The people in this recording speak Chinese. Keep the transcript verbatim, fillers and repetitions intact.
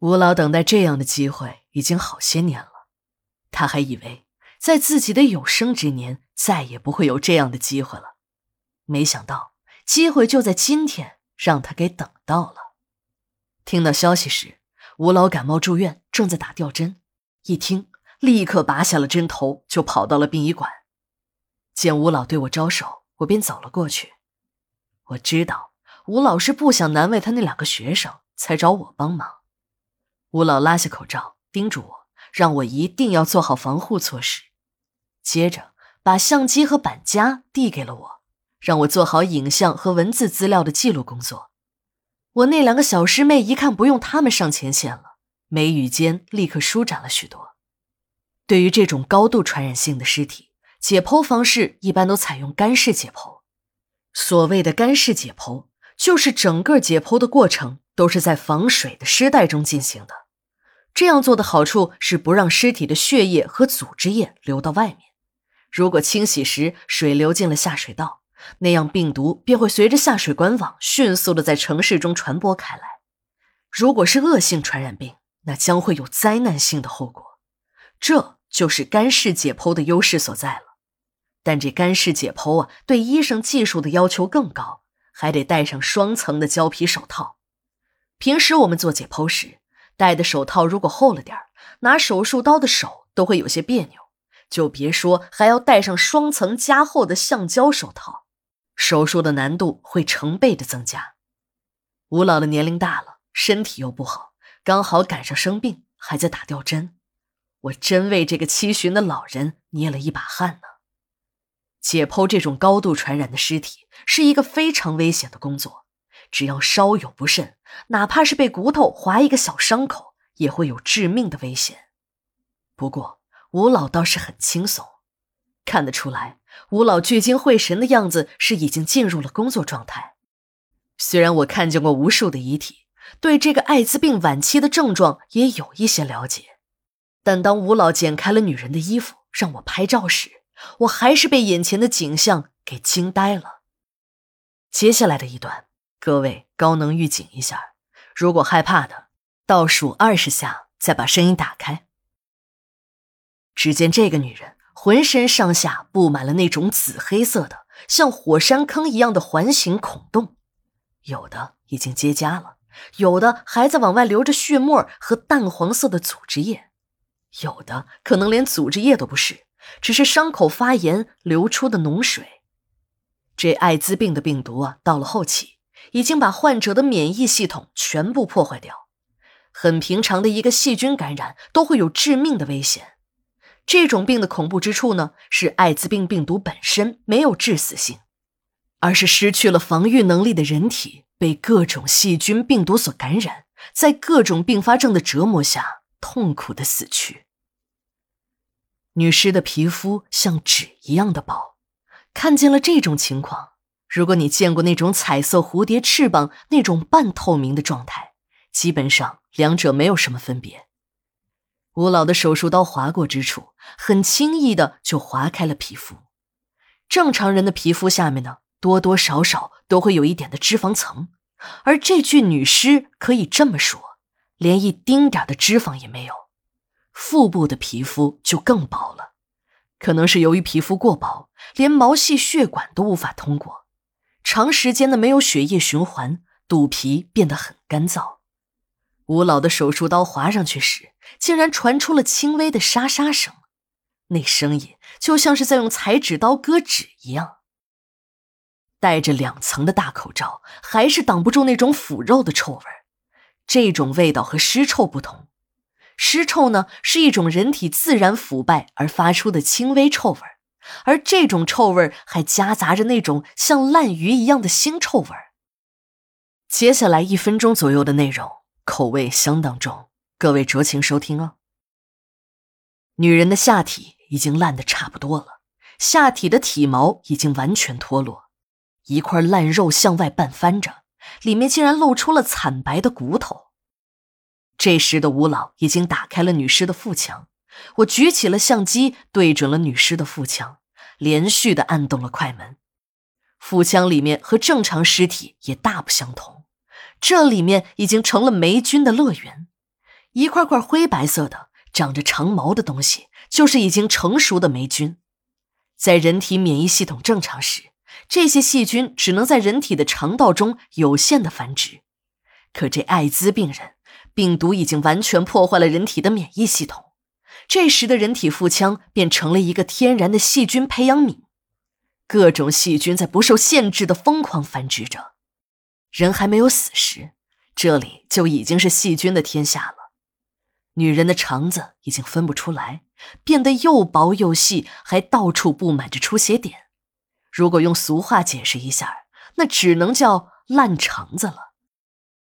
吴老等待这样的机会已经好些年了，他还以为在自己的有生之年再也不会有这样的机会了，没想到机会就在今天让他给等到了。听到消息时，吴老感冒住院，正在打吊针，一听立刻拔下了针头就跑到了殡仪馆。见吴老对我招手，我便走了过去。我知道吴老是不想难为他那两个学生才找我帮忙。吴老拉下口罩叮嘱我，让我一定要做好防护措施，接着把相机和板夹递给了我，让我做好影像和文字资料的记录工作。我那两个小师妹一看不用他们上前线了，眉宇间立刻舒展了许多。对于这种高度传染性的尸体，解剖方式一般都采用干式解剖。所谓的干式解剖，就是整个解剖的过程都是在防水的尸袋中进行的。这样做的好处是不让尸体的血液和组织液流到外面。如果清洗时水流进了下水道，那样病毒便会随着下水管网迅速地在城市中传播开来。如果是恶性传染病，那将会有灾难性的后果。这就是干式解剖的优势所在了。但这干式解剖啊，对医生技术的要求更高，还得戴上双层的胶皮手套。平时我们做解剖时戴的手套如果厚了点，拿手术刀的手都会有些别扭，就别说还要戴上双层加厚的橡胶手套，手术的难度会成倍的增加。吴老的年龄大了，身体又不好，刚好赶上生病，还在打吊针。我真为这个七旬的老人捏了一把汗呢。解剖这种高度传染的尸体是一个非常危险的工作，只要稍有不慎，哪怕是被骨头划一个小伤口，也会有致命的危险。不过吴老倒是很轻松，看得出来，吴老聚精会神的样子是已经进入了工作状态。虽然我看见过无数的遗体，对这个艾滋病晚期的症状也有一些了解，但当吴老剪开了女人的衣服让我拍照时，我还是被眼前的景象给惊呆了。接下来的一段，各位高能预警一下，如果害怕的，倒数二十下再把声音打开。只见这个女人浑身上下布满了那种紫黑色的像火山坑一样的环形孔洞，有的已经结痂了，有的还在往外流着血沫和淡黄色的组织液，有的可能连组织液都不是，只是伤口发炎流出的脓水。这艾滋病的病毒啊，到了后期已经把患者的免疫系统全部破坏掉，很平常的一个细菌感染都会有致命的危险。这种病的恐怖之处呢，是艾滋病病毒本身没有致死性，而是失去了防御能力的人体被各种细菌病毒所感染，在各种并发症的折磨下痛苦的死去。女尸的皮肤像纸一样的薄，看见了这种情况，如果你见过那种彩色蝴蝶翅膀那种半透明的状态，基本上两者没有什么分别。吴老的手术刀划过之处，很轻易的就划开了皮肤。正常人的皮肤下面呢，多多少少都会有一点的脂肪层，而这具女尸可以这么说，连一丁点的脂肪也没有。腹部的皮肤就更薄了，可能是由于皮肤过薄，连毛细血管都无法通过，长时间的没有血液循环，肚皮变得很干燥。吴老的手术刀划上去时，竟然传出了轻微的沙沙声，那声音就像是在用裁纸刀割纸一样。戴着两层的大口罩，还是挡不住那种腐肉的臭味。这种味道和尸臭不同，尸臭呢，是一种人体自然腐败而发出的轻微臭味，而这种臭味还夹杂着那种像烂鱼一样的腥臭味。接下来一分钟左右的内容口味相当重，各位酌情收听哦。女人的下体已经烂得差不多了，下体的体毛已经完全脱落，一块烂肉向外半翻着，里面竟然露出了惨白的骨头。这时的吴老已经打开了女尸的腹腔，我举起了相机对准了女尸的腹腔，连续地按动了快门。腹腔里面和正常尸体也大不相同，这里面已经成了霉菌的乐园，一块块灰白色的长着长毛的东西，就是已经成熟的霉菌。在人体免疫系统正常时，这些细菌只能在人体的肠道中有限的繁殖。可这艾滋病人，病毒已经完全破坏了人体的免疫系统，这时的人体腹腔便成了一个天然的细菌培养皿，各种细菌在不受限制的疯狂繁殖着。人还没有死时，这里就已经是细菌的天下了。女人的肠子已经分不出来，变得又薄又细，还到处布满着出血点。如果用俗话解释一下，那只能叫烂肠子了。